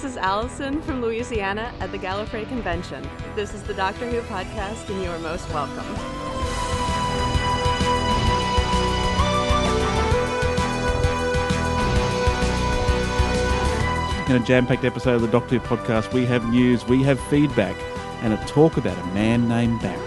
This is Allison from Louisiana at the Gallifrey Convention. This is the Doctor Who podcast, and you are most welcome. In a jam-packed episode of the Doctor Who podcast, we have news, we have feedback, and a talk about a man named Barry.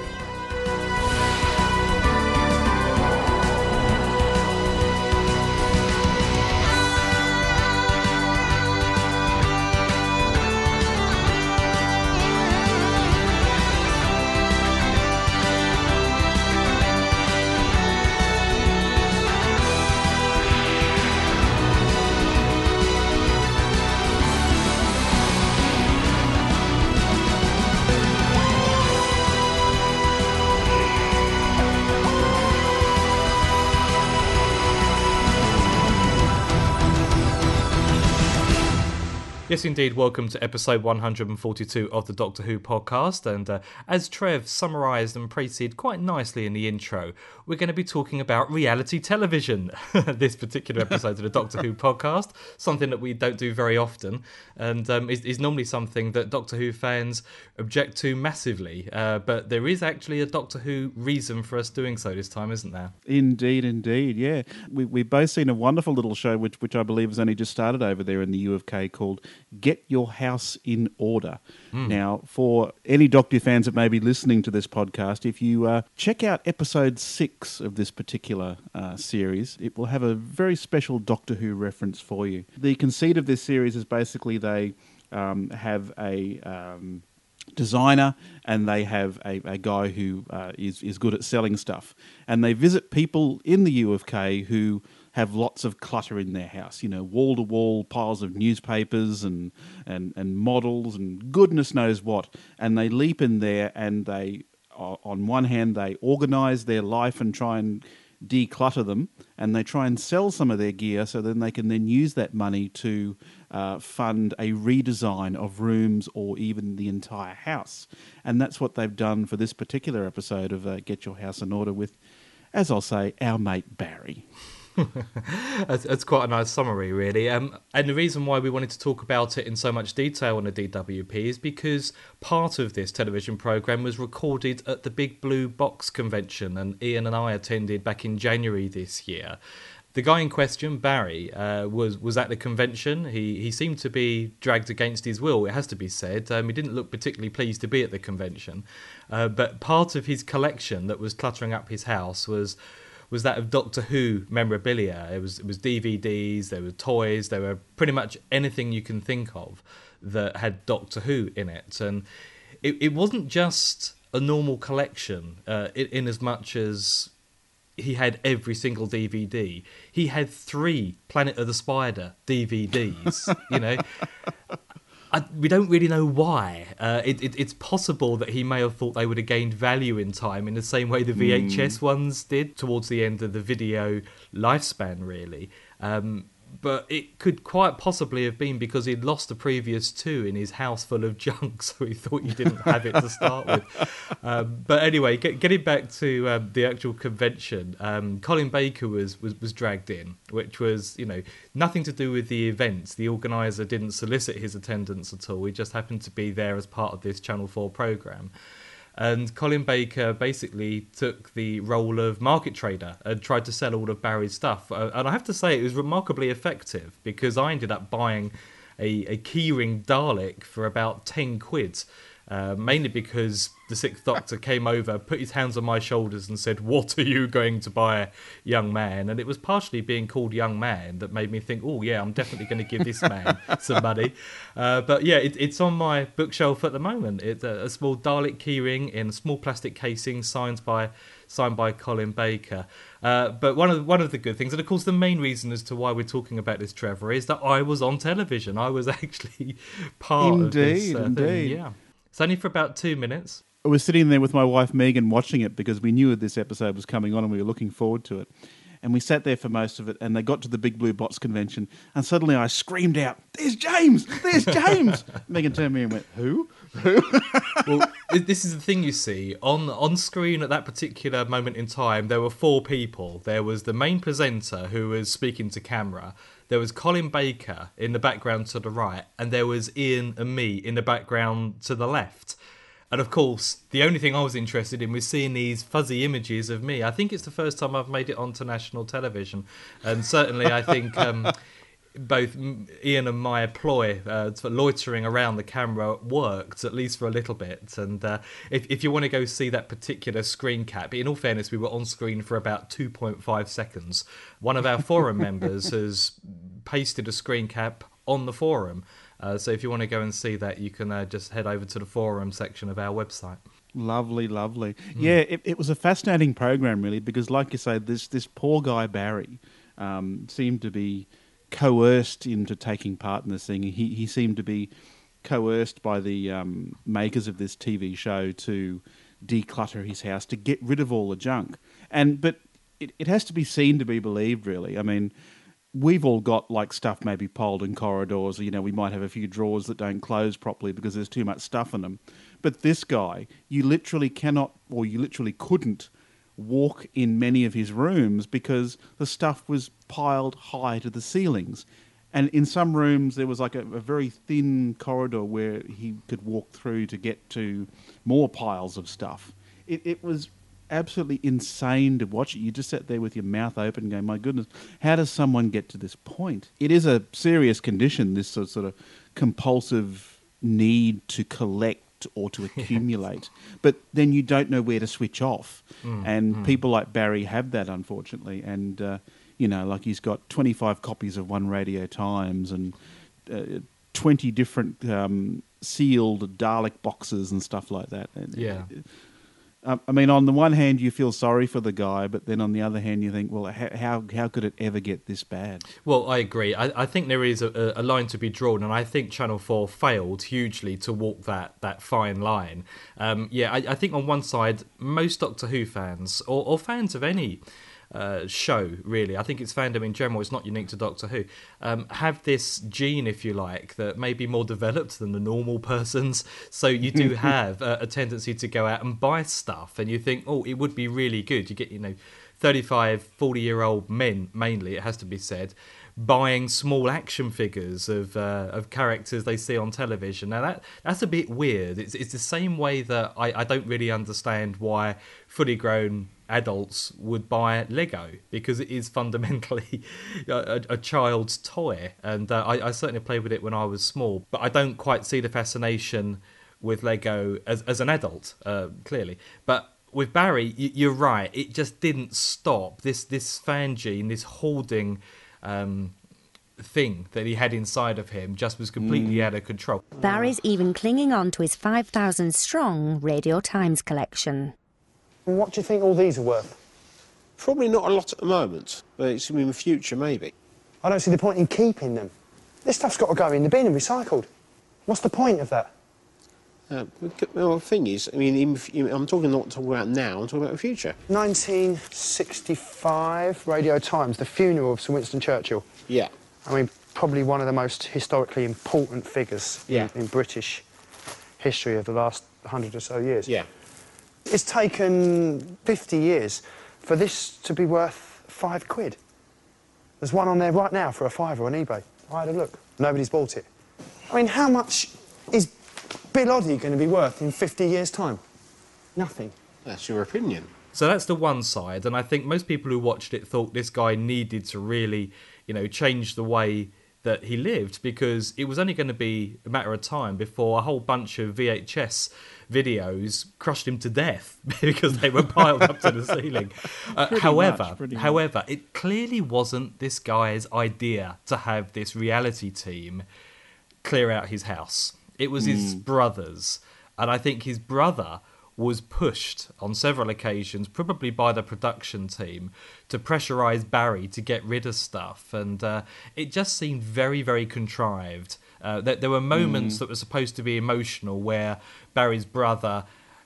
Yes, indeed. Welcome to episode 142 of the Doctor Who podcast. And as Trev summarised and presented quite nicely in the intro, we're going to be talking about reality television. This particular episode of the Doctor Who podcast, something that we don't do very often, and is normally something that Doctor Who fans object to massively. But there is actually a Doctor Who reason for us doing so this time, isn't there? Indeed, indeed. Yeah, we've both seen a wonderful little show, which I believe has only just started over there in the U of K, called Get Your House in Order. Now, for any Doctor fans that may be listening to this podcast, if you check out episode 6 of this particular series, it will have a very special Doctor Who reference for you. The conceit of this series is basically they have a designer, and they have a guy who is good at selling stuff. And they visit people in the U of K who have lots of clutter in their house, you know, wall-to-wall piles of newspapers and models and goodness knows what. And they leap in there and they, on one hand, they organise their life and try and declutter them, and they try and sell some of their gear so then they can then use that money to fund a redesign of rooms or even the entire house. And that's what they've done for this particular episode of Get Your House in Order with, as I'll say, our mate Barry. That's quite a nice summary, really. And the reason why we wanted to talk about it in so much detail on the DWP is because part of this television programme was recorded at the Big Blue Box convention, and Ian and I attended back in January this year. The guy in question, Barry, was at the convention. He seemed to be dragged against his will, it has to be said. He didn't look particularly pleased to be at the convention. But part of his collection that was cluttering up his house was that of Doctor Who memorabilia. It was DVDs, there were toys, there were pretty much anything you can think of that had Doctor Who in it. And it wasn't just a normal collection in as much as he had every single DVD. He had 3 Planet of the Spider DVDs, you know. We don't really know why. It's possible that he may have thought they would have gained value in time in the same way the VHS ones did towards the end of the video lifespan, really. But it could quite possibly have been because he'd lost the previous 2 in his house full of junk, so he thought he didn't have it to start with. But anyway, getting back to the actual convention, Colin Baker was dragged in, which was, you know, nothing to do with the event. The organiser didn't solicit his attendance at all. He just happened to be there as part of this Channel 4 programme. And Colin Baker basically took the role of market trader and tried to sell all of Barry's stuff. And I have to say, it was remarkably effective because I ended up buying a keyring Dalek for about 10 quid, mainly because the Sixth Doctor came over, put his hands on my shoulders and said, "What are you going to buy, young man?" And it was partially being called young man that made me think, oh yeah, I'm definitely going to give this man some money. But yeah, it's on my bookshelf at the moment. It's a small Dalek keyring in a small plastic casing signed by Colin Baker. But one of the good things, and of course the main reason as to why we're talking about this, Trevor, is that I was on television. I was actually part of this thing. Yeah. It's only for about 2 minutes. I was sitting there with my wife Megan watching it because we knew this episode was coming on and we were looking forward to it. And we sat there for most of it, and they got to the Big Blue Box convention, and suddenly I screamed out, "There's James! There's James!" Megan turned me and went, "Who? Who?" Well, this is the thing you see. On screen at that particular moment in time, there were 4 people. There was the main presenter who was speaking to camera. there was Colin Baker in the background to the right, and there was Ian and me in the background to the left. And of course, the only thing I was interested in was seeing these fuzzy images of me. I think it's the first time I've made it onto national television. And certainly I think both Ian and my ploy for loitering around the camera worked, at least for a little bit. And if you want to go see that particular screen cap, in all fairness, we were on screen for about 2.5 seconds. One of our forum members has pasted a screen cap on the forum. So if you want to go and see that, you can just head over to the forum section of our website. Lovely, lovely. Yeah, it was a fascinating program, really, because like you say, this poor guy, Barry, seemed to be coerced into taking part in this thing. He seemed to be coerced by the makers of this TV show to declutter his house, to get rid of all the junk. But it has to be seen to be believed, really. I mean, we've all got like stuff maybe piled in corridors, or, you know, we might have a few drawers that don't close properly because there's too much stuff in them. But this guy, you literally couldn't walk in many of his rooms because the stuff was piled high to the ceilings. And in some rooms there was like a very thin corridor where he could walk through to get to more piles of stuff. It was absolutely insane to watch it. You just sat there with your mouth open going, my goodness, how does someone get to this point? It is a serious condition, this sort of compulsive need to collect or to accumulate. Yes. But then you don't know where to switch off. And people like Barry have that, unfortunately. And, you know, like he's got 25 copies of One Radio Times and 20 different sealed Dalek boxes and stuff like that. Yeah. I mean, on the one hand, you feel sorry for the guy, but then on the other hand, you think, well, how could it ever get this bad? Well, I agree. I think there is a line to be drawn, and I think Channel 4 failed hugely to walk that fine line. I think on one side, most Doctor Who fans, or fans of any show, really, I think it's fandom in general, it's not unique to Doctor Who, have this gene, if you like, that may be more developed than the normal person's, so you do have a tendency to go out and buy stuff, and you think, oh, it would be really good. You get, you know, 35, 40-year-old men, mainly, it has to be said, buying small action figures of characters they see on television. Now, that's a bit weird. It's the same way that I don't really understand why fully grown adults would buy Lego, because it is fundamentally a child's toy, and I certainly played with it when I was small, but I don't quite see the fascination with Lego as an adult, clearly. But with Barry, you're right, it just didn't stop. This fan gene, this hoarding thing that he had inside of him just was completely out of control. Barry's even clinging on to his 5,000 strong Radio Times collection. What do you think all these are worth? Probably not a lot at the moment, but it's in the future, maybe. I don't see the point in keeping them. This stuff's got to go in the bin and recycled. What's the point of that? Well, the thing is, I mean, I'm talking not about now, I'm talking about the future. 1965, Radio Times, the funeral of Sir Winston Churchill. Yeah. I mean, probably one of the most historically important figures in British history of the last 100 or so years. Yeah. It's taken 50 years for this to be worth £5. There's one on there right now for a £5 on eBay. I had a look. Nobody's bought it. I mean, how much is Bill Oddie going to be worth in 50 years' time? Nothing. That's your opinion. So that's the one side, and I think most people who watched it thought this guy needed to really, you know, change the way that he lived, because it was only going to be a matter of time before a whole bunch of VHS videos crushed him to death because they were piled up to the ceiling. However, it clearly wasn't this guy's idea to have this reality team clear out his house. It was his brother's, and I think his brother was pushed on several occasions, probably by the production team, to pressurise Barry to get rid of stuff. And it just seemed very, very contrived. There were moments that were supposed to be emotional where Barry's brother,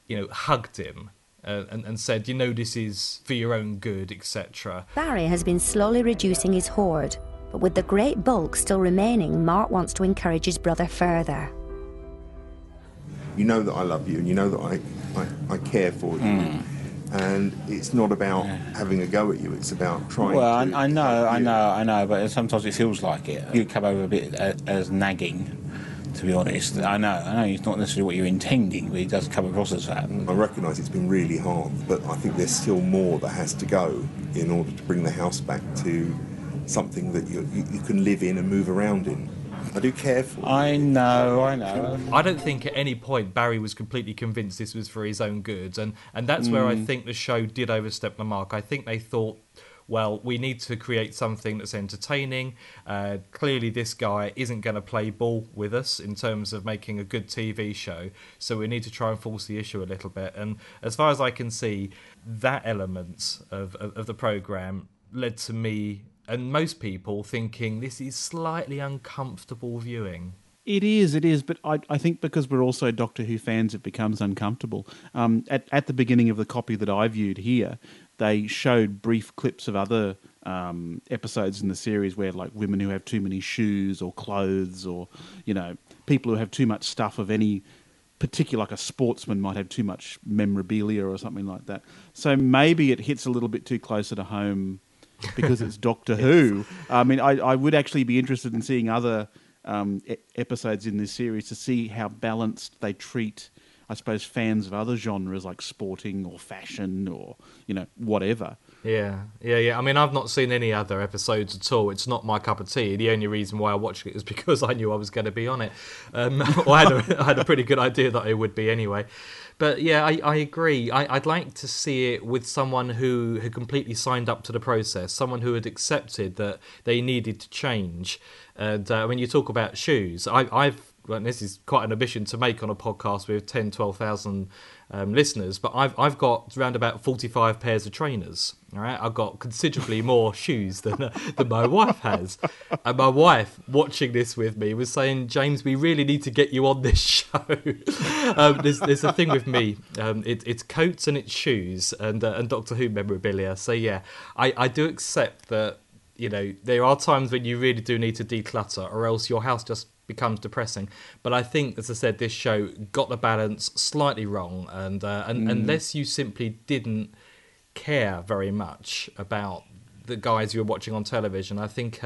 you know, hugged him and said, you know, this is for your own good, etc. Barry has been slowly reducing his hoard, but with the great bulk still remaining, Mark wants to encourage his brother further. You know that I love you, and you know that I care for you. and it's not about having a go at you, it's about trying to... Well, I know, but sometimes it feels like it. You come over a bit as nagging, to be honest. I know it's not necessarily what you're intending, but it does come across as that. I recognise it's been really hard, but I think there's still more that has to go in order to bring the house back to something that you can live in and move around in. I do care for you. I know. I don't think at any point Barry was completely convinced this was for his own good, and that's where I think the show did overstep the mark. I think they thought, well, we need to create something that's entertaining. Clearly this guy isn't going to play ball with us in terms of making a good TV show, so we need to try and force the issue a little bit. And as far as I can see, that element of the programme led to me... and most people thinking this is slightly uncomfortable viewing. It is, but I think because we're also Doctor Who fans, it becomes uncomfortable. At the beginning of the copy that I viewed here, they showed brief clips of other episodes in the series where, like, women who have too many shoes or clothes, or, you know, people who have too much stuff of any particular, like a sportsman might have too much memorabilia or something like that. So maybe it hits a little bit too closer to home because it's Doctor Who. I mean, I would actually be interested in seeing other episodes in this series to see how balanced they treat, I suppose, fans of other genres like sporting or fashion or, you know, whatever. Yeah. I mean, I've not seen any other episodes at all. It's not my cup of tea. The only reason why I watched it is because I knew I was going to be on it. I had a pretty good idea that I would be anyway. But yeah, I agree. I'd like to see it with someone who had completely signed up to the process, someone who had accepted that they needed to change. And when you talk about shoes, well, this is quite an ambition to make on a podcast with 10, 12,000 listeners, but I've got around about 45 pairs of trainers. All right, I've got considerably more shoes than my wife has, and my wife watching this with me was saying, "James, we really need to get you on this show." There's a thing with me. It's coats and it's shoes and Doctor Who memorabilia. So yeah, I do accept that. You know, there are times when you really do need to declutter, or else your house just becomes depressing. But I think, as I said, this show got the balance slightly wrong, and unless you simply didn't care very much about the guys you were watching on television, I think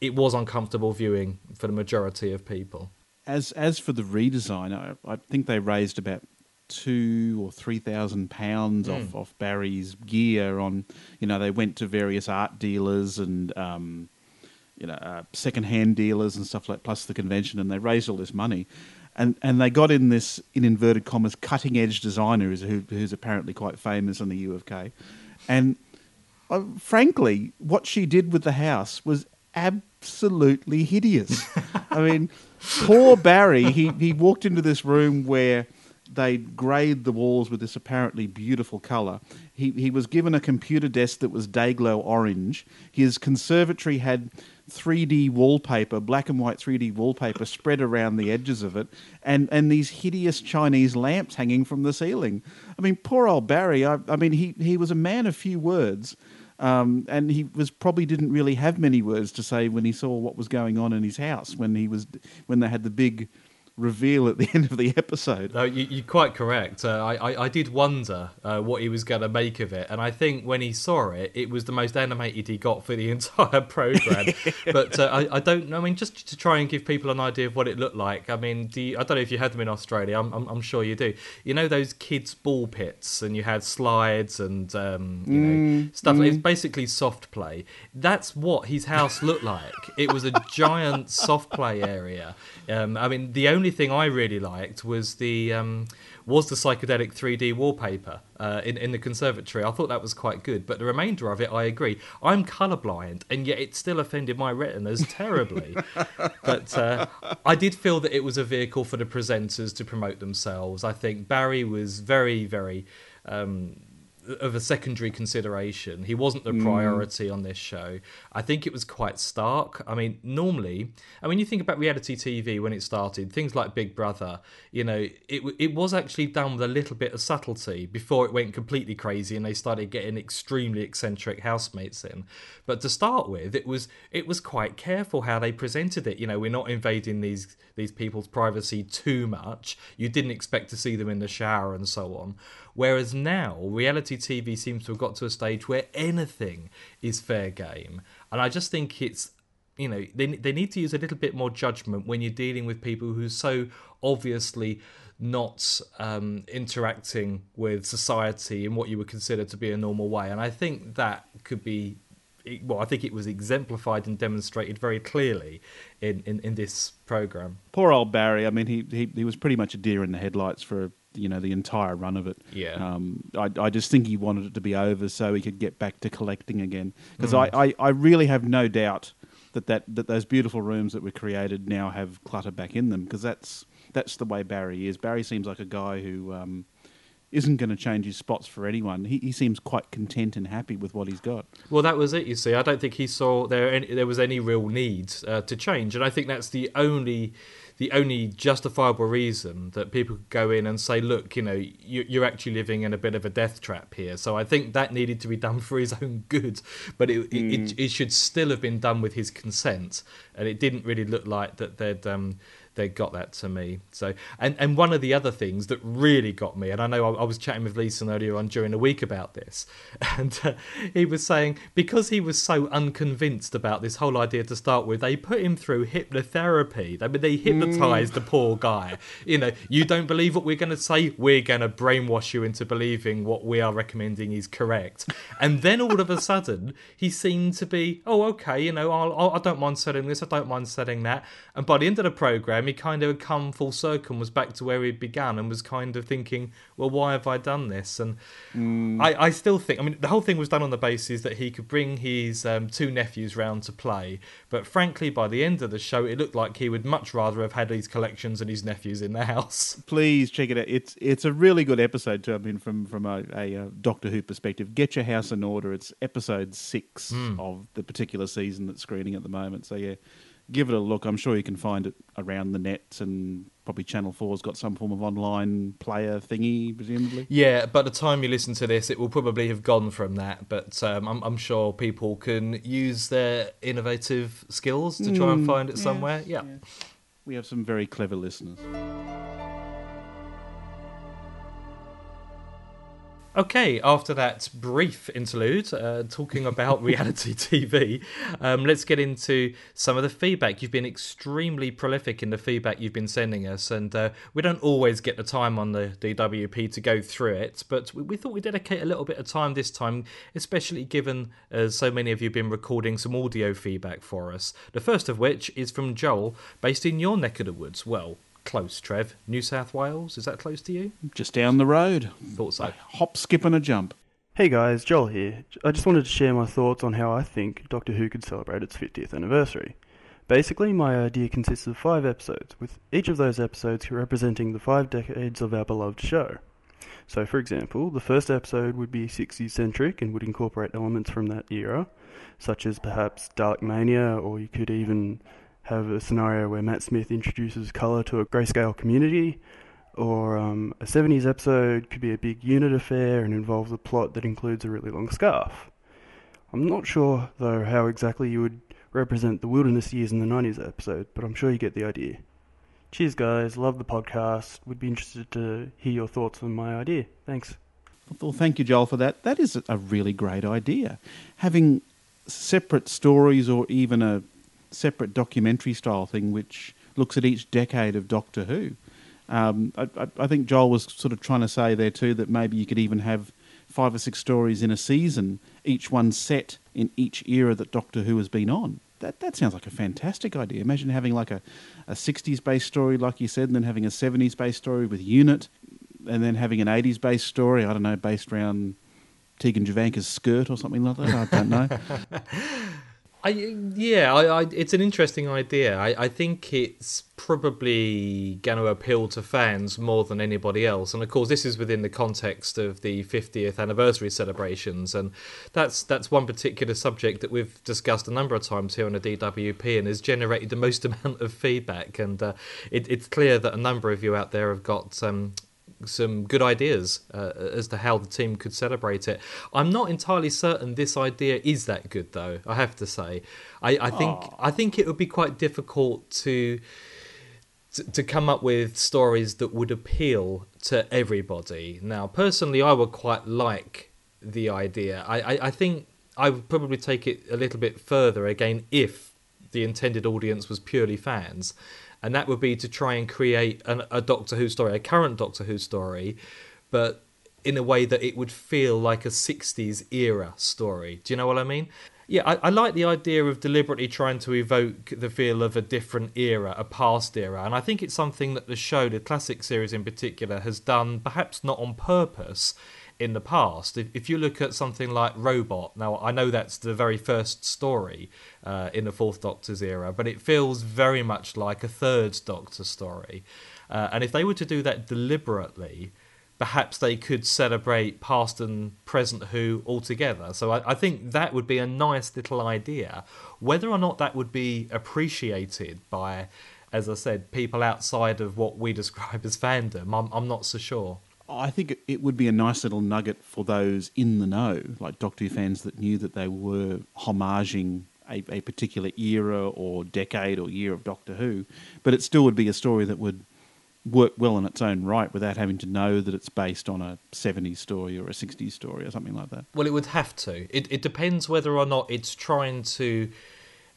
it was uncomfortable viewing for the majority of people. As for the redesign, I think they raised about 2,000 or 3,000 pounds off Barry's gear. On, you know, they went to various art dealers and second-hand dealers and stuff, like, plus the convention, and they raised all this money, and they got in this, in inverted commas, cutting-edge designer who's apparently quite famous in the UFK, and frankly, what she did with the house was absolutely hideous. I mean, poor Barry, he walked into this room where they grayed the walls with this apparently beautiful colour. He was given a computer desk that was day-glow orange. His conservatory had 3D wallpaper, black and white 3D wallpaper spread around the edges of it, and these hideous Chinese lamps hanging from the ceiling. I mean, poor old Barry. I mean, he was a man of few words, and he was probably didn't really have many words to say when he saw what was going on in his house when they had the big reveal at the end of the episode. No, you're quite correct. I did wonder what he was going to make of it, and I think when he saw it, it was the most animated he got for the entire program. But I don't know. I mean, just to try and give people an idea of what it looked like. I mean, I don't know if you had them in Australia. I'm sure you do. You know those kids' ball pits, and you had slides and you know stuff. It's basically soft play. That's what his house looked like. It was a giant soft play area. I mean, the only thing I really liked was the psychedelic 3D wallpaper in the conservatory. I thought that was quite good, but the remainder of it, I agree. I'm colourblind, and yet it still offended my retinas terribly. But I did feel that it was a vehicle for the presenters to promote themselves. I think Barry was very, very... of a secondary consideration. He wasn't the priority on this show. I think it was quite stark. I mean, normally, you think about reality TV when it started, things like Big Brother, you know, it was actually done with a little bit of subtlety before it went completely crazy and they started getting extremely eccentric housemates in. But to start with, it was quite careful how they presented it. You know, we're not invading these people's privacy too much. You didn't expect to see them in the shower and so on. Whereas now, reality TV seems to have got to a stage where anything is fair game. And I just think it's, you know, they need to use a little bit more judgment when you're dealing with people who so obviously not interacting with society in what you would consider to be a normal way. And I think that could be, well, I think it was exemplified and demonstrated very clearly in this programme. Poor old Barry. I mean, he was pretty much a deer in the headlights for, you know, the entire run of it. Yeah. I just think he wanted it to be over so he could get back to collecting again. Because I really have no doubt that those beautiful rooms that were created now have clutter back in them, because that's the way Barry is. Barry seems like a guy who isn't going to change his spots for anyone. He seems quite content and happy with what he's got. Well, that was it, you see. I don't think he saw there was any real need to change, and I think that's the only justifiable reason that people could go in and say, look, you know, you're actually living in a bit of a death trap here. So I think that needed to be done for his own good, but it should still have been done with his consent, and it didn't really look like that they got that to me. So, and one of the other things that really got me, and I know I was chatting with Leeson earlier on during the week about this, and he was saying, because he was so unconvinced about this whole idea to start with, they put him through hypnotherapy. I mean, they hypnotized the poor guy. You know, you don't believe what we're going to say? We're going to brainwash you into believing what we are recommending is correct. And then all of a sudden, he seemed to be, oh, okay, you know, I don't mind selling this, I don't mind selling that. And by the end of the program, he kind of had come full circle and was back to where he began and was kind of thinking, well, why have I done this? And I still think, I mean, the whole thing was done on the basis that he could bring his two nephews round to play. But frankly, by the end of the show, it looked like he would much rather have had his collections and his nephews in the house. Please check it out. It's a really good episode, too. I mean, from a Doctor Who perspective, get your house in order. It's episode 6 of the particular season that's screening at the moment. So, yeah. Give it a look. I'm sure you can find it around the net, and probably Channel 4's got some form of online player thingy, presumably. Yeah, by the time you listen to this, it will probably have gone from that, but I'm sure people can use their innovative skills to try and find it somewhere. Yes, yeah. Yes. We have some very clever listeners. Okay, after that brief interlude, talking about reality TV, let's get into some of the feedback. You've been extremely prolific in the feedback you've been sending us, and we don't always get the time on the DWP to go through it, but we thought we'd dedicate a little bit of time this time, especially given so many of you have been recording some audio feedback for us. The first of which is from Joel, based in your neck of the woods. Well, close, Trev. New South Wales, is that close to you? Just down the road. Thought so. A hop, skip and a jump. Hey guys, Joel here. I just wanted to share my thoughts on how I think Doctor Who could celebrate its 50th anniversary. Basically, my idea consists of 5 episodes, with each of those episodes representing the 5 decades of our beloved show. So, for example, the first episode would be 60s-centric and would incorporate elements from that era, such as perhaps Dalek Mania, or you could even have a scenario where Matt Smith introduces colour to a grayscale community, or a 70s episode could be a big unit affair and involves a plot that includes a really long scarf. I'm not sure, though, how exactly you would represent the wilderness years in the 90s episode, but I'm sure you get the idea. Cheers, guys. Love the podcast. Would be interested to hear your thoughts on my idea. Thanks. Well, thank you, Joel, for that. That is a really great idea. Having separate stories or even a separate documentary-style thing which looks at each decade of Doctor Who. I think Joel was sort of trying to say there too that maybe you could even have 5 or 6 stories in a season, each one set in each era that Doctor Who has been on. That sounds like a fantastic idea. Imagine having like a 60s-based story, like you said, and then having a 70s-based story with Unit, and then having an 80s-based story, I don't know, based around Tegan Javanka's skirt or something like that. I don't know. It's an interesting idea. I think it's probably going to appeal to fans more than anybody else. And of course, this is within the context of the 50th anniversary celebrations. And that's one particular subject that we've discussed a number of times here on the DWP and has generated the most amount of feedback. And it's clear that a number of you out there have got some good ideas as to how the team could celebrate it. I'm not entirely certain this idea is that good, though, I have to say. I think it would be quite difficult to to come up with stories that would appeal to everybody. Now, personally, I would quite like the idea. I think I would probably take it a little bit further again if the intended audience was purely fans, and that would be to try and create a Doctor Who story, a current Doctor Who story, but in a way that it would feel like a 60s era story. Do you know what I mean? Yeah, I like the idea of deliberately trying to evoke the feel of a different era, a past era, and I think it's something that the show, the classic series in particular, has done, perhaps not on purpose, in the past. If you look at something like Robot, now I know that's the very first story in the Fourth Doctor's era, but it feels very much like a Third Doctor story. And if they were to do that deliberately, perhaps they could celebrate past and present Who altogether. So I think that would be a nice little idea. Whether or not that would be appreciated by, as I said, people outside of what we describe as fandom, I'm not so sure. I think it would be a nice little nugget for those in the know, like Doctor Who fans that knew that they were homaging a particular era or decade or year of Doctor Who, but it still would be a story that would work well in its own right without having to know that it's based on a 70s story or a 60s story or something like that. Well, it would have to. It depends whether or not it's trying to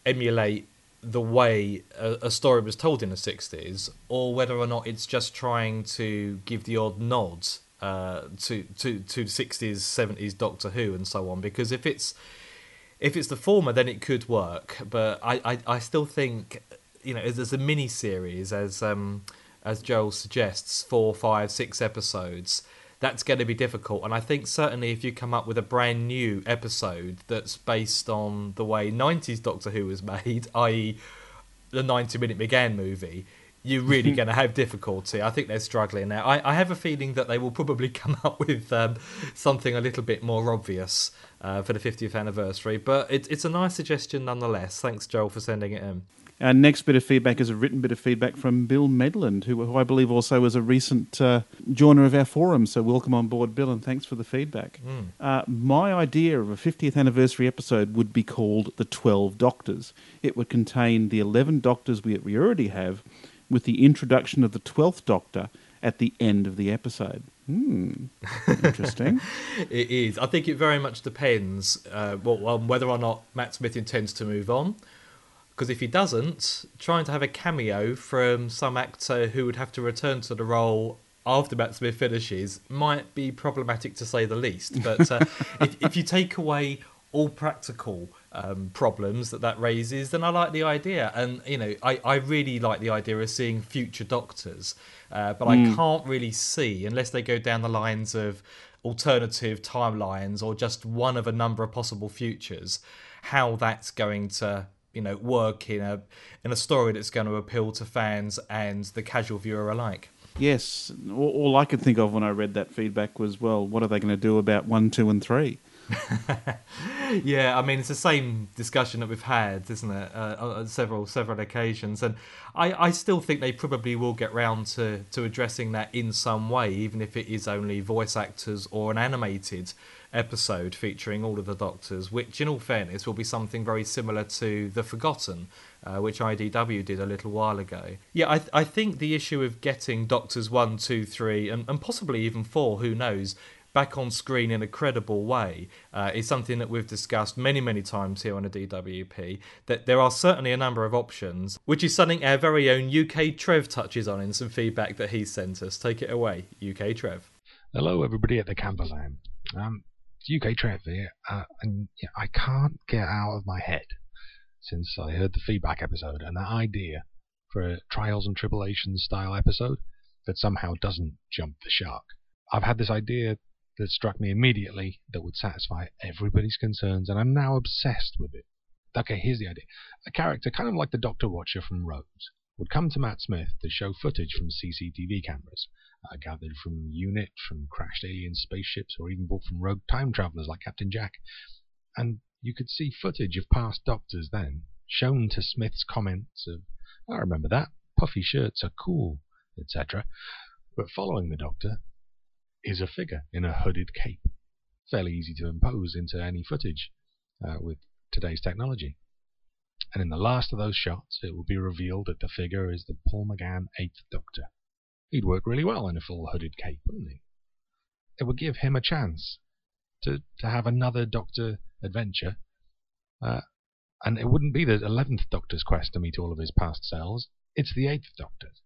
emulate the way a story was told in the 60s, or whether or not it's just trying to give the odd nods to 60s, 70s Doctor Who and so on. Because if it's the former, then it could work. But I still think, you know, as a mini series, as Joel suggests, 4, 5, 6 episodes, that's going to be difficult. And I think certainly if you come up with a brand new episode that's based on the way 90s Doctor Who was made, i.e. the 90-minute McGann movie, you're really going to have difficulty. I think they're struggling now. I have a feeling that they will probably come up with something a little bit more obvious for the 50th anniversary. But it's a nice suggestion nonetheless. Thanks, Joel, for sending it in. Our next bit of feedback is a written bit of feedback from Bill Medland, who I believe also was a recent joiner of our forum. So welcome on board, Bill, and thanks for the feedback. My idea of a 50th anniversary episode would be called The 12 Doctors. It would contain the 11 Doctors we already have, with the introduction of the 12th Doctor at the end of the episode. Interesting. It is. I think it very much depends on whether or not Matt Smith intends to move on. Because if he doesn't, trying to have a cameo from some actor who would have to return to the role after Matt Smith finishes might be problematic, to say the least. But if you take away all practical problems that raises, then I like the idea. And, you know, I really like the idea of seeing future Doctors. But I can't really see, unless they go down the lines of alternative timelines or just one of a number of possible futures, how that's going to, you know, work in a story that's going to appeal to fans and the casual viewer alike. Yes, all I could think of when I read that feedback was, well, what are they going to do about 1, 2, and 3? Yeah, I mean, it's the same discussion that we've had, isn't it, on several occasions, and I still think they probably will get round to addressing that in some way, even if it is only voice actors or an animated episode featuring all of the Doctors, which in all fairness will be something very similar to The Forgotten, which IDW did a little while ago. Yeah, I think the issue of getting Doctors 1, 2, 3 and possibly even 4, who knows, back on screen in a credible way is something that we've discussed many, many times here on the DWP, that there are certainly a number of options, which is something our very own UK Trev touches on in some feedback that he sent us. Take it away, UK Trev. Hello everybody at the Campervan. UK Trev here, and I can't get out of my head since I heard the feedback episode and that idea for a Trials and Tribulations style episode that somehow doesn't jump the shark. I've had this idea that struck me immediately that would satisfy everybody's concerns, and I'm now obsessed with it. Okay, here's the idea. A character kind of like the Doctor Watcher from Rhodes would come to Matt Smith to show footage from CCTV cameras, gathered from UNIT, from crashed alien spaceships, or even bought from rogue time travellers like Captain Jack. And you could see footage of past Doctors then, shown to Smith's comments of, I remember that, puffy shirts are cool, etc. But following the Doctor is a figure in a hooded cape, fairly easy to impose into any footage with today's technology. and in the last of those shots it will be revealed that the figure is the Paul McGann Eighth Doctor. He'd work really well in a full hooded cape, wouldn't he? It would give him a chance to have another Doctor adventure, and it wouldn't be the 11th Doctor's quest to meet all of his past selves, it's the 8th Doctor's.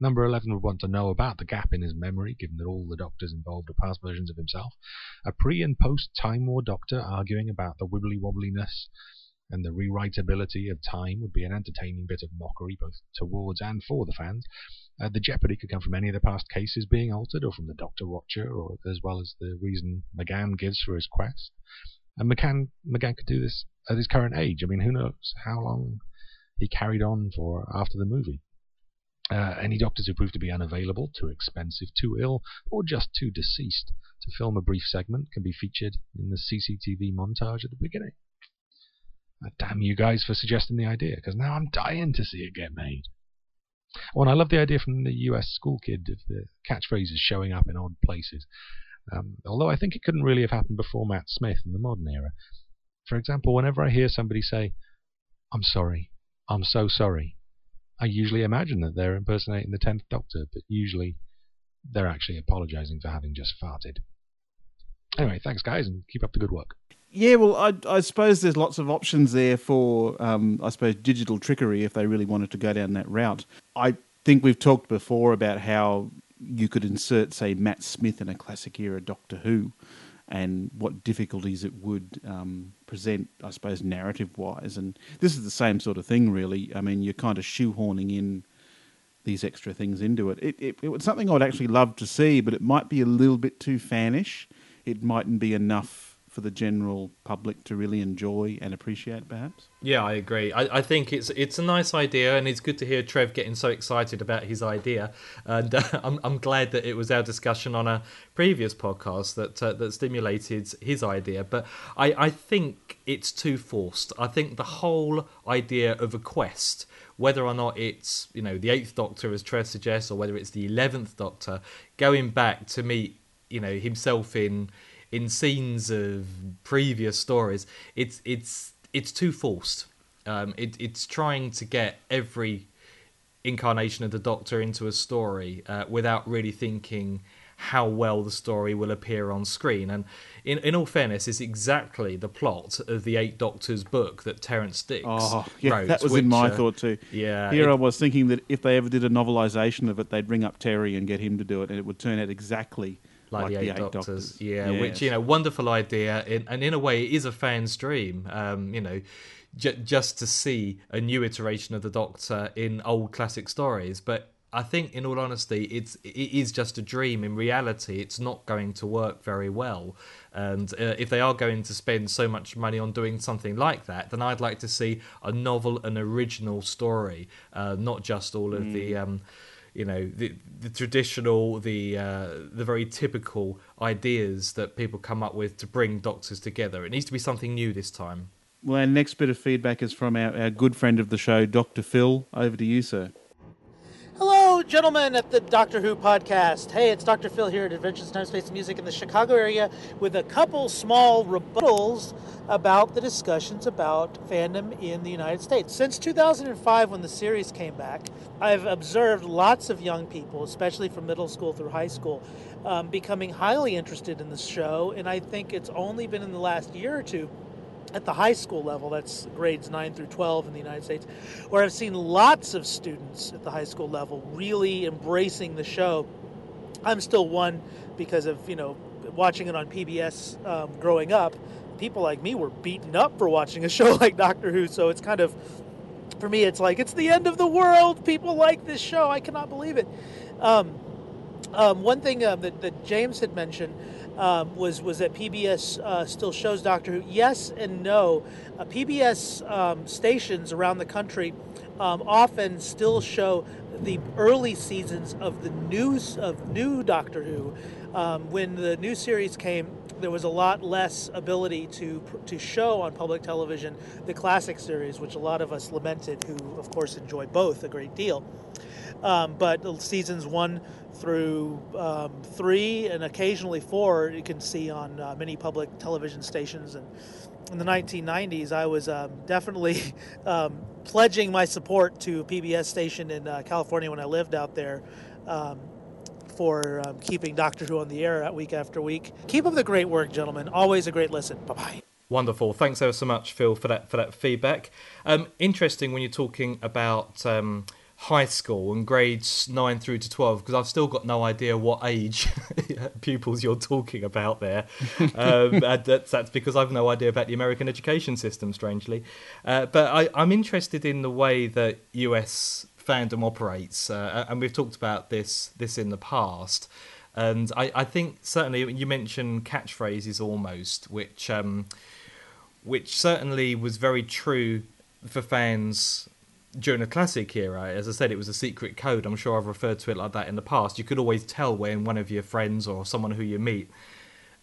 Number 11 would want to know about the gap in his memory, given that all the Doctors involved are past versions of himself. A pre- and post-Time War Doctor arguing about the wibbly-wobbliness and the rewritability of time would be an entertaining bit of mockery, both towards and for the fans. The jeopardy could come from any of the past cases being altered, or from the Doctor Watcher, or as well as the reason McGann gives for his quest. And McGann could do this at his current age. I mean, who knows how long he carried on for after the movie. Any doctors who prove to be unavailable, too expensive, too ill, or just too deceased to film a brief segment can be featured in the CCTV montage at the beginning. Damn you guys for suggesting the idea, because now I'm dying to see it get made. Oh, and I love the idea from the US school kid of the catchphrases showing up in odd places, although I think it couldn't really have happened before Matt Smith in the modern era. For example, whenever I hear somebody say, "I'm sorry, I'm so sorry," I usually imagine that they're impersonating the 10th Doctor, but usually they're actually apologising for having just farted. Anyway, thanks guys, and keep up the good work. Yeah, well, I suppose there's lots of options there for, I suppose, digital trickery if they really wanted to go down that route. I think we've talked before about how you could insert, say, Matt Smith in a classic era Doctor Who, and what difficulties it would present, I suppose, narrative-wise. And this is the same sort of thing, really. I mean, you're kind of shoehorning in these extra things into it. It was something I'd actually love to see, but it might be a little bit too fanish. It mightn't be enough for the general public to really enjoy and appreciate, perhaps. Yeah, I agree. I think it's a nice idea, and it's good to hear Trev getting so excited about his idea. And I'm glad that it was our discussion on a previous podcast that stimulated his idea. But I think it's too forced. I think the whole idea of a quest, whether or not it's, you know, the 8th Doctor, as Trev suggests, or whether it's the 11th Doctor, going back to meet, you know, himself in scenes of previous stories, it's too forced. It's trying to get every incarnation of the Doctor into a story without really thinking how well the story will appear on screen. And in all fairness, it's exactly the plot of the 8th Doctor's book that Terence Dicks wrote. That was in my thought too. Yeah, I was thinking that if they ever did a novelisation of it, they'd bring up Terry and get him to do it, and it would turn out exactly like the 8 Doctors. Yeah, yes. Which, you know, wonderful idea, and in a way it is a fan's dream, you know, just to see a new iteration of the Doctor in old classic stories. But I think, in all honesty, it is just a dream. In reality, it's not going to work very well. And if they are going to spend so much money on doing something like that, then I'd like to see a novel, an original story, not just all of the... you know, the traditional, the very typical ideas that people come up with to bring doctors together. It needs to be something new this time. Well, our next bit of feedback is from our good friend of the show, Dr. Phil. Over to you, sir. Hello, gentlemen at the Doctor Who podcast. Hey, it's Dr. Phil here at Adventures in Time, Space, and Music in the Chicago area with a couple small rebuttals about the discussions about fandom in the United States. Since 2005, when the series came back, I've observed lots of young people, especially from middle school through high school, becoming highly interested in the show, and I think it's only been in the last year or two at the high school level, that's grades 9 through 12 in the United States, where I've seen lots of students at the high school level really embracing the show. I'm still one because of, you know, watching it on PBS growing up. People like me were beaten up for watching a show like Doctor Who, so it's kind of, for me, it's like, it's the end of the world. People like this show. I cannot believe it. One thing that James had mentioned was that PBS still shows Doctor Who. Yes and no. PBS stations around the country often still show the early seasons of the new Doctor Who. When the new series came, there was a lot less ability to show on public television the classic series, which a lot of us lamented, who of course enjoy both a great deal. But seasons 1 through 3 and occasionally 4 you can see on many public television stations and in the 1990s, I was definitely pledging my support to PBS station in California when I lived out there for keeping Doctor Who on the air week after week. Keep up the great work, gentlemen. Always a great listen. Bye-bye. Wonderful. Thanks ever so much, Phil, for that feedback. Interesting when you're talking about high school and grades 9 through to 12, because I've still got no idea what age pupils you're talking about there. That's because I've no idea about the American education system, strangely. But I'm interested in the way that US fandom operates, and we've talked about this in the past. And I think certainly you mentioned catchphrases almost, which certainly was very true for fans during the classic era. As I said, it was a secret code. I'm sure I've referred to it like that in the past. You could always tell when one of your friends or someone who you meet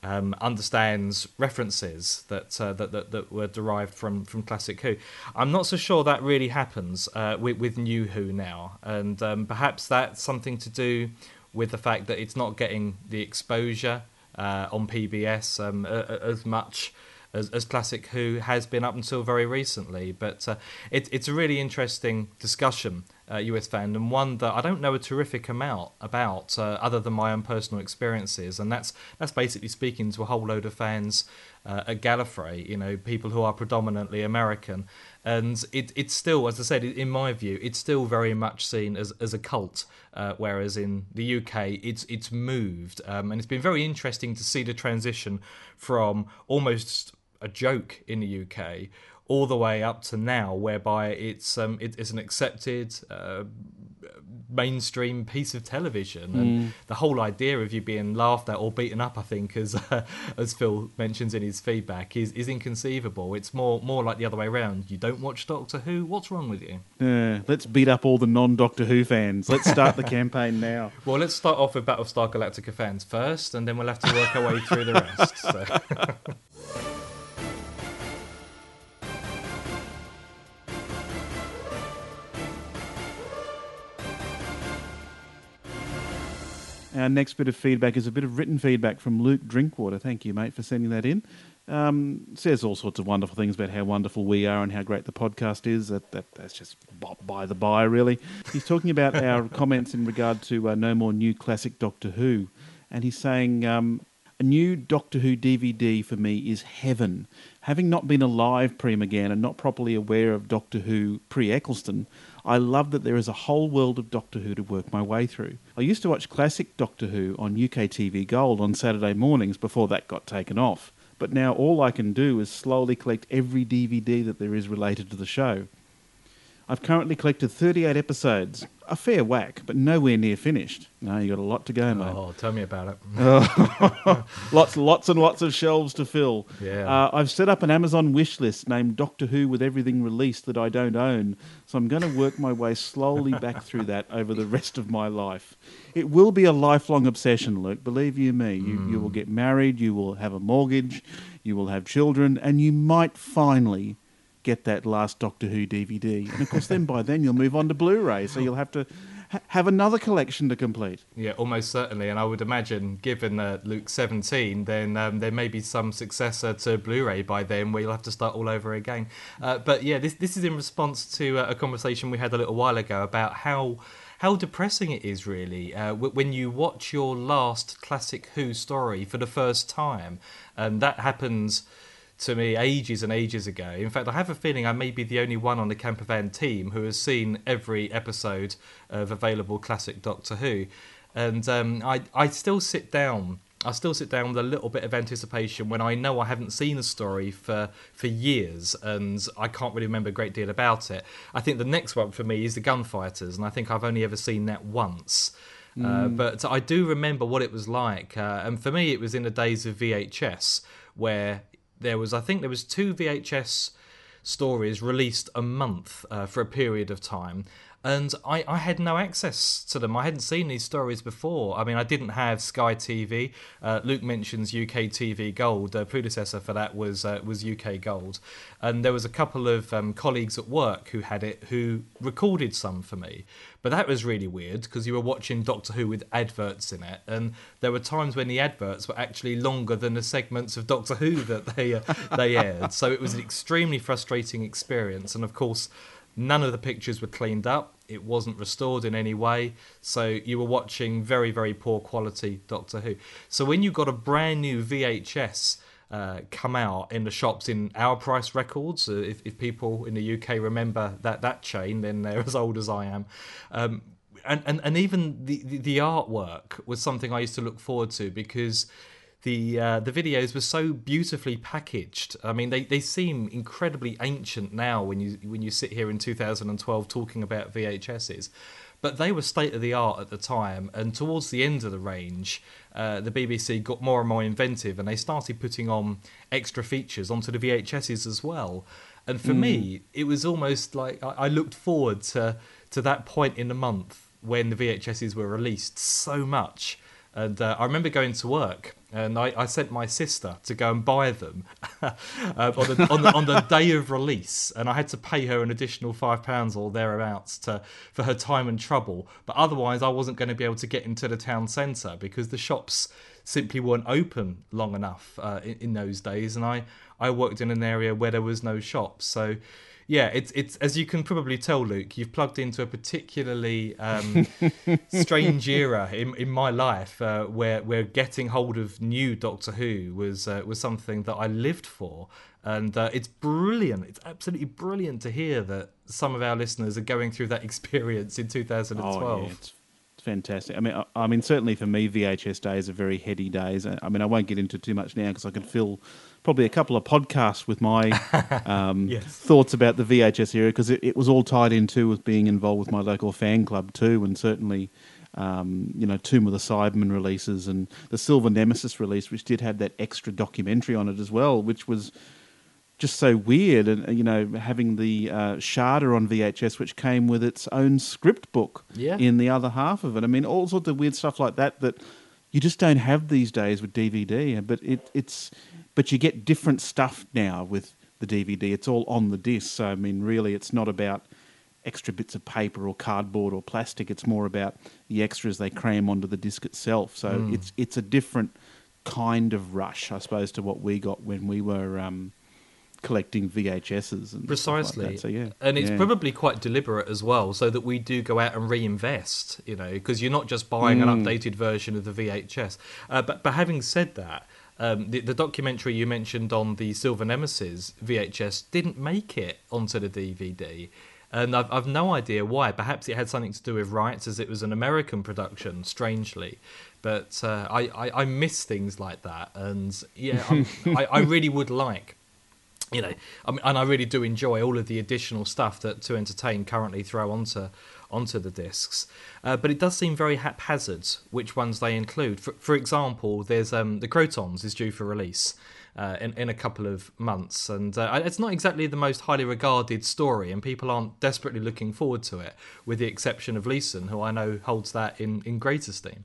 understands references that were derived from classic Who. I'm not so sure that really happens with new Who now, and perhaps that's something to do with the fact that it's not getting the exposure on PBS as much as classic Who has been up until very recently. But it's a really interesting discussion, US fandom, one that I don't know a terrific amount about other than my own personal experiences, and that's basically speaking to a whole load of fans at Gallifrey, you know, people who are predominantly American. And it's still, as I said, in my view, it's still very much seen as a cult, whereas in the UK it's moved. And it's been very interesting to see the transition from almost a joke in the UK all the way up to now, whereby it's an accepted mainstream piece of television, and the whole idea of you being laughed at or beaten up, I think, as Phil mentions in his feedback, is inconceivable. It's more like the other way around. You don't watch Doctor Who? What's wrong with you? Let's beat up all the non-Doctor Who fans. Let's start the campaign now. Well, let's start off with Battlestar Galactica fans first, and then we'll have to work our way through the rest. So. Our next bit of feedback is a bit of written feedback from Luke Drinkwater. Thank you, mate, for sending that in. Says all sorts of wonderful things about how wonderful we are and how great the podcast is. That's just by the by, really. He's talking about our comments in regard to no more new classic Doctor Who. And he's saying, a new Doctor Who DVD for me is heaven. Having not been alive pre-McGann and not properly aware of Doctor Who pre-Eccleston, I love that there is a whole world of Doctor Who to work my way through. I used to watch classic Doctor Who on UK TV Gold on Saturday mornings before that got taken off, but now all I can do is slowly collect every DVD that there is related to the show. I've currently collected 38 episodes, a fair whack, but nowhere near finished. No, you got a lot to go, mate. Oh, tell me about it. Lots and lots of shelves to fill. Yeah. I've set up an Amazon wish list named Doctor Who with everything released that I don't own, so I'm going to work my way slowly back through that over the rest of my life. It will be a lifelong obsession, Luke. Believe you me, you will get married, you will have a mortgage, you will have children, and you might finally get that last Doctor Who DVD. And of course, then by then you'll move on to Blu-ray, so you'll have to have another collection to complete. Yeah, almost certainly. And I would imagine, given Luke 17, then there may be some successor to Blu-ray by then where you'll have to start all over again. But yeah, this is in response to a conversation we had a little while ago about how depressing it is, really, when you watch your last classic Who story for the first time. And that happens to me ages and ages ago. In fact, I have a feeling I may be the only one on the campervan team who has seen every episode of available classic Doctor Who. And I still sit down with a little bit of anticipation when I know I haven't seen a story for years and I can't really remember a great deal about it. I think the next one for me is The Gunfighters, and I think I've only ever seen that once. But I do remember what it was like. And for me, it was in the days of VHS, where there was, I think, there was two VHS stories released a month for a period of time. And I had no access to them. I hadn't seen these stories before. I mean, I didn't have Sky TV. Luke mentions UK TV Gold. The predecessor for that was UK Gold. And there was a couple of colleagues at work who had it, who recorded some for me. But that was really weird, because you were watching Doctor Who with adverts in it. And there were times when the adverts were actually longer than the segments of Doctor Who that they aired. So it was an extremely frustrating experience. And of course, none of the pictures were cleaned up. It wasn't restored in any way. So you were watching very, very poor quality Doctor Who. So when you got a brand new VHS come out in the shops in Our Price Records, if people in the UK remember that chain, then they're as old as I am. And even the artwork was something I used to look forward to, because the videos were so beautifully packaged. I mean, they seem incredibly ancient now when you sit here in 2012 talking about VHSs, but they were state of the art at the time. And towards the end of the range, the BBC got more and more inventive, and they started putting on extra features onto the VHSs as well. And for me, it was almost like I looked forward to that point in the month when the VHSs were released so much. And I remember going to work, and I sent my sister to go and buy them on the day of release. And I had to pay her an additional £5 or thereabouts for her time and trouble. But otherwise, I wasn't going to be able to get into the town centre, because the shops simply weren't open long enough in those days. And I worked in an area where there was no shops. So, yeah, it's as you can probably tell, Luke, you've plugged into a particularly strange era in my life where getting hold of new Doctor Who was something that I lived for. And it's brilliant. It's absolutely brilliant to hear that some of our listeners are going through that experience in 2012. Oh, yeah, it's fantastic. I mean, certainly for me, VHS days are very heady days. I mean, I won't get into too much now, because I can feel probably a couple of podcasts with my thoughts about the VHS era, because it was all tied into with being involved with my local fan club too, and certainly, Tomb of the Cybermen releases and the Silver Nemesis release, which did have that extra documentary on it as well, which was just so weird. And, you know, having the Shada on VHS, which came with its own script book in the other half of it. I mean, all sorts of weird stuff like that you just don't have these days with DVD, but but you get different stuff now with the DVD. It's all on the disc. So, I mean, really, it's not about extra bits of paper or cardboard or plastic. It's more about the extras they cram onto the disc itself. So it's a different kind of rush, I suppose, to what we got when we were collecting VHSs. And precisely. Like that. So, yeah. And it's probably quite deliberate as well, so that we do go out and reinvest, you know, because you're not just buying an updated version of the VHS. But having said that, the documentary you mentioned on the Silver Nemesis VHS didn't make it onto the DVD. And I've no idea why. Perhaps it had something to do with rights, as it was an American production, strangely. But I miss things like that. And, yeah, I really would like, you know, I mean, and I really do enjoy all of the additional stuff that To Entertain currently throw onto the discs, but it does seem very haphazard which ones they include. For example, there's the Crotons is due for release in a couple of months, and it's not exactly the most highly regarded story, and people aren't desperately looking forward to it, with the exception of Leeson, who I know holds that in great esteem,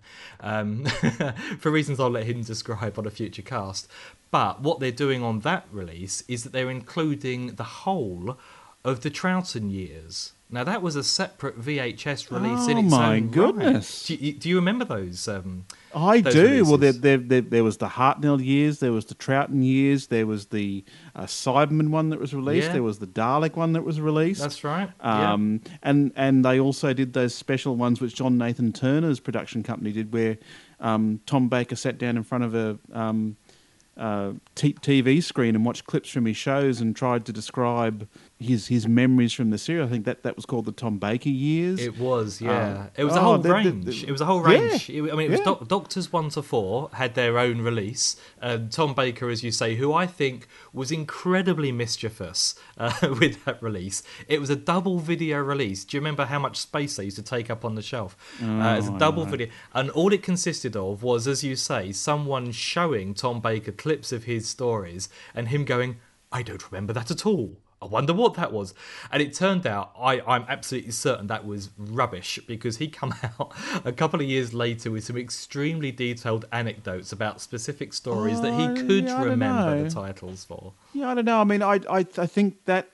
for reasons I'll let him describe on a future cast. But what they're doing on that release is that they're including the whole of the Troughton years. Now, that was a separate VHS release in its own. Oh, my goodness. Right. Do you remember those? I those do. Releases? Well, there was the Hartnell years, there was the Troughton years, there was the Cyberman one that was released, there was the Dalek one that was released. That's right. And they also did those special ones which John Nathan Turner's production company did, where Tom Baker sat down in front of a TV screen and watched clips from his shows and tried to describe his memories from the series. I think that was called the Tom Baker years. It was, it was a whole range. It was a whole range. It was Doctors 1 to 4 had their own release. Tom Baker, as you say, who I think was incredibly mischievous with that release. It was a double video release. Do you remember how much space they used to take up on the shelf? It was a double video, and all it consisted of was, as you say, someone showing Tom Baker clips of his stories and him going, "I don't remember that at all. I wonder what that was. And it turned out, I'm absolutely certain that was rubbish, because he came out a couple of years later with some extremely detailed anecdotes about specific stories that he could remember the titles for. Yeah, I don't know. I mean, I think that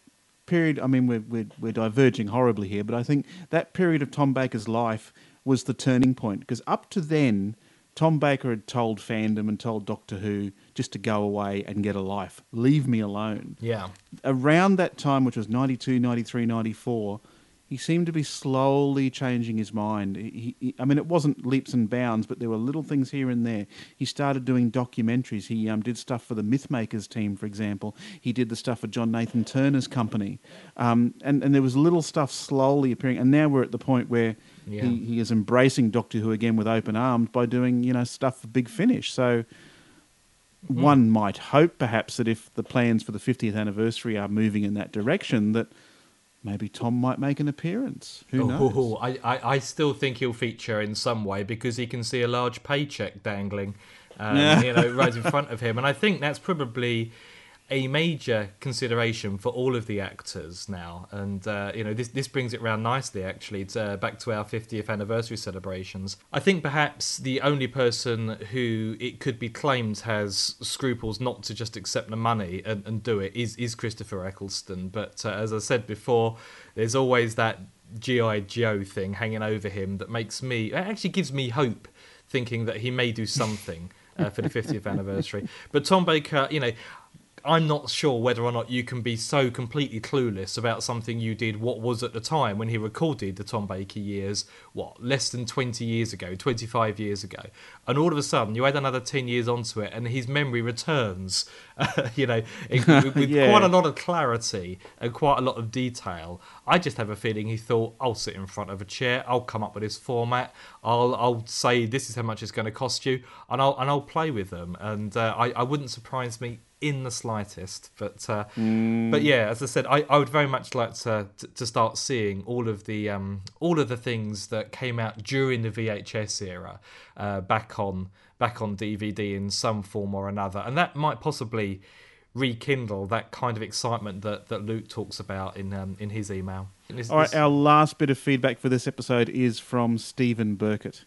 period, I mean, we're diverging horribly here, but I think that period of Tom Baker's life was the turning point, because up to then, Tom Baker had told fandom and told Doctor Who just to go away and get a life. Leave me alone. Yeah. Around that time, which was 92, 93, 94, he seemed to be slowly changing his mind. I mean, it wasn't leaps and bounds, but there were little things here and there. He started doing documentaries. He did stuff for the Mythmakers team, for example. He did the stuff for John Nathan Turner's company. And there was little stuff slowly appearing. And now we're at the point where... Yeah. He is embracing Doctor Who again with open arms by doing, stuff for Big Finish. So one might hope perhaps that if the plans for the 50th anniversary are moving in that direction, that maybe Tom might make an appearance. Who knows? I still think he'll feature in some way, because he can see a large paycheck dangling right in front of him. And I think that's probably a major consideration for all of the actors now. And, this brings it round nicely, actually, back to our 50th anniversary celebrations. I think perhaps the only person who it could be claimed has scruples not to just accept the money and do it is Christopher Eccleston. But as I said before, there's always that G.I. Joe thing hanging over him that gives me hope, thinking that he may do something for the 50th anniversary. But Tom Baker, I'm not sure whether or not you can be so completely clueless about something you did, what was at the time when he recorded the Tom Baker years, less than 20 years ago, 25 years ago. And all of a sudden, you add another 10 years onto it and his memory returns, with quite a lot of clarity and quite a lot of detail. I just have a feeling he thought, I'll sit in front of a chair, I'll come up with this format, I'll say this is how much it's going to cost you, and I'll play with them. And I wouldn't surprise me in the slightest, but yeah, as I said, I would very much like to start seeing all of the things that came out during the VHS era back on DVD in some form or another, and that might possibly rekindle that kind of excitement that Luke talks about in his email. All right, our last bit of feedback for this episode is from Stephen Burkett.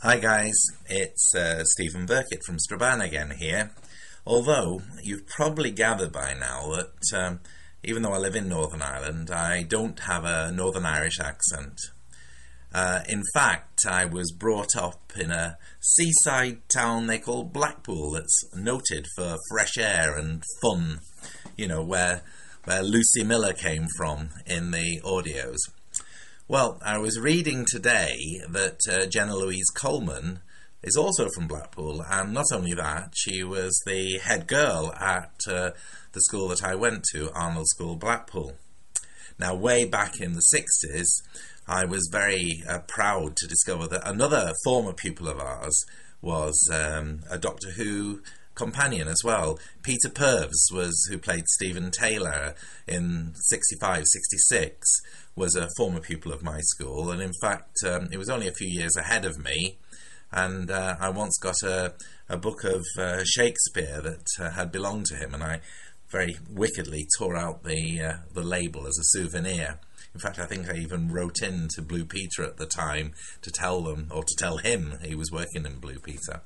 Hi guys, it's Stephen Burkett from Strabane again here. Although, you've probably gathered by now that even though I live in Northern Ireland, I don't have a Northern Irish accent. In fact, I was brought up in a seaside town they call Blackpool that's noted for fresh air and fun, where Lucy Miller came from in the audios. Well, I was reading today that Jenna Louise Coleman is also from Blackpool, and not only that, she was the head girl at the school that I went to, Arnold School, Blackpool. Now, way back in the 60s, I was very proud to discover that another former pupil of ours was a Doctor Who companion as well. Peter Purves, who played Stephen Taylor in 65, 66, was a former pupil of my school, and in fact, it was only a few years ahead of me. And I once got a book of Shakespeare that had belonged to him, and I very wickedly tore out the label as a souvenir. In fact, I think I even wrote in to Blue Peter at the time to tell him he was working in Blue Peter.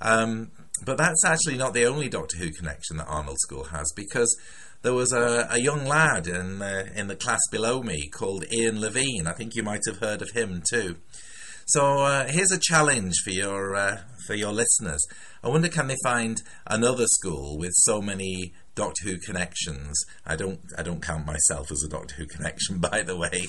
But that's actually not the only Doctor Who connection that Arnold School has, because there was a young lad in the class below me called Ian Levine. I think you might have heard of him too. So here's a challenge for your listeners. I wonder, can they find another school with so many Doctor Who connections? I don't count myself as a Doctor Who connection, by the way.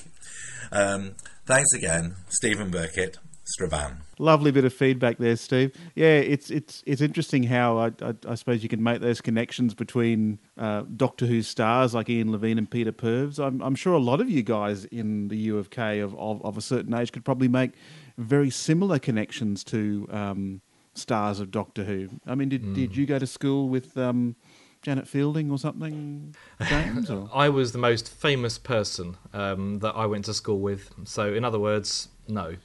Thanks again, Stephen Burkett, Strabane. Lovely bit of feedback there, Steve. Yeah, it's interesting how I suppose you can make those connections between Doctor Who stars like Ian Levine and Peter Purves. I'm sure a lot of you guys in the U of K of a certain age could probably make very similar connections to stars of Doctor Who. I mean, did you go to school with Janet Fielding or something, James? Or? I was the most famous person that I went to school with. So, in other words, No,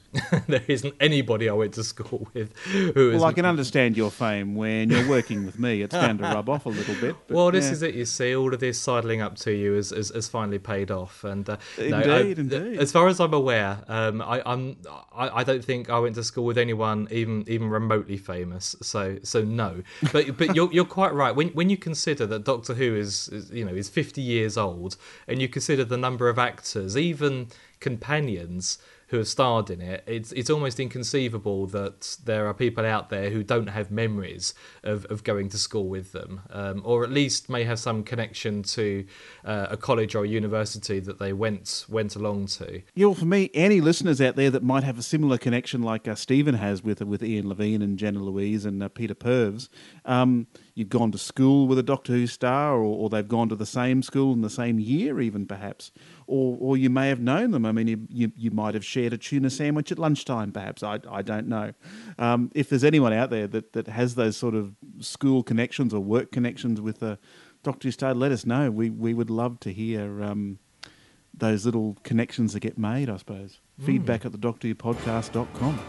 there isn't anybody I went to school with who is... Well, I can understand your fame when you're working with me. It's bound to rub off a little bit. But, well, this is it, you see. All of this sidling up to you has finally paid off. And Indeed. As far as I'm aware, I don't think I went to school with anyone even remotely famous. So no. But you're quite right. When you consider that Doctor Who is 50 years old, and you consider the number of actors, even companions, who have starred in it, it's almost inconceivable that there are people out there who don't have memories of going to school with them, or at least may have some connection to a college or a university that they went along to. Yeah, well, for me, any listeners out there that might have a similar connection like Stephen has with Ian Levine and Jenna Louise and Peter Purves, you've gone to school with a Doctor Who star, or they've gone to the same school in the same year even perhaps, or you may have known them. I mean, you might have shared a tuna sandwich at lunchtime perhaps. I don't know. If there's anyone out there that has those sort of school connections or work connections with a Doctor Who star, let us know. We would love to hear those little connections that get made, I suppose. Feedback at thedoctorwhopodcast.com.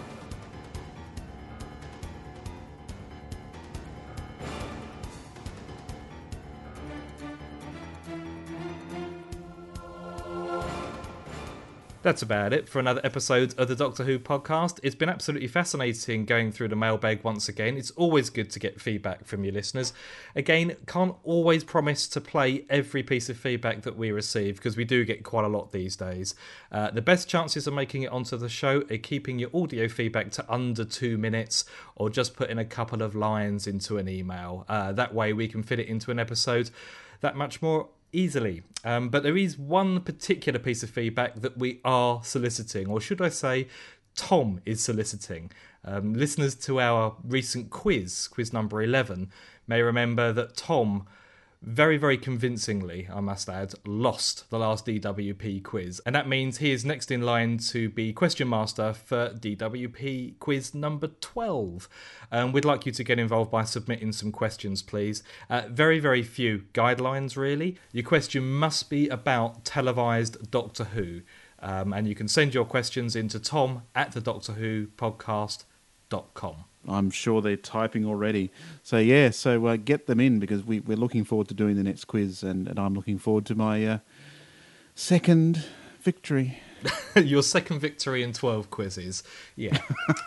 That's about it for another episode of the Doctor Who podcast. It's been absolutely fascinating going through the mailbag once again. It's always good to get feedback from your listeners. Again, can't always promise to play every piece of feedback that we receive, because we do get quite a lot these days. The best chances of making it onto the show are keeping your audio feedback to under 2 minutes, or just putting a couple of lines into an email. That way we can fit it into an episode that much more easily. But there is one particular piece of feedback that we are soliciting, or should I say, Tom is soliciting. Listeners to our recent quiz number 11, may remember that Tom, very, very convincingly, I must add, lost the last DWP quiz. And that means he is next in line to be question master for DWP quiz number 12. We'd like you to get involved by submitting some questions, please. Very, very few guidelines, really. Your question must be about televised Doctor Who. And you can send your questions in to Tom at thedoctorwhopodcast.com. I'm sure they're typing already. So get them in, because we're looking forward to doing the next quiz, and I'm looking forward to my second victory. Your second victory in 12 quizzes. Yeah.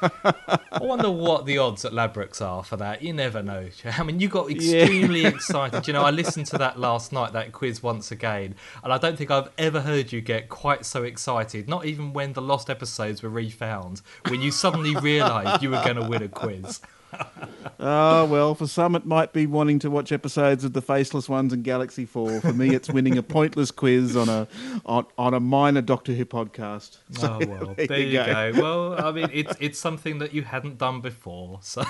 I wonder what the odds at Labrooks are for that. You never know. I mean, you got extremely excited. I listened to that last night, that quiz once again, and I don't think I've ever heard you get quite so excited, not even when the lost episodes were refound, when you suddenly realised you were going to win a quiz. Oh, well, for some it might be wanting to watch episodes of The Faceless Ones and Galaxy 4. For me, it's winning a pointless quiz on a minor Doctor Who podcast. So, oh, well, there you go. Well, I mean, it's something that you hadn't done before. So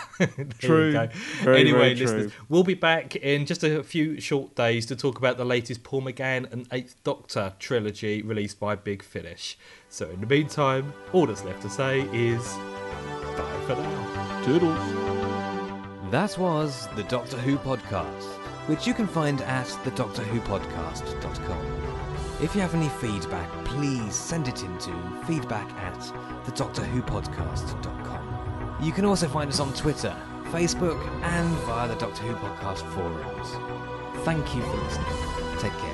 true. You go. Very, anyway, very true. Listeners, we'll be back in just a few short days to talk about the latest Paul McGann and Eighth Doctor trilogy released by Big Finish. So in the meantime, all that's left to say is bye for now. Toodles. That was the Doctor Who podcast, which you can find at thedoctorwhopodcast.com. If you have any feedback, please send it into feedback at thedoctorwhopodcast.com. You can also find us on Twitter, Facebook, and via the Doctor Who podcast forums. Thank you for listening. Take care.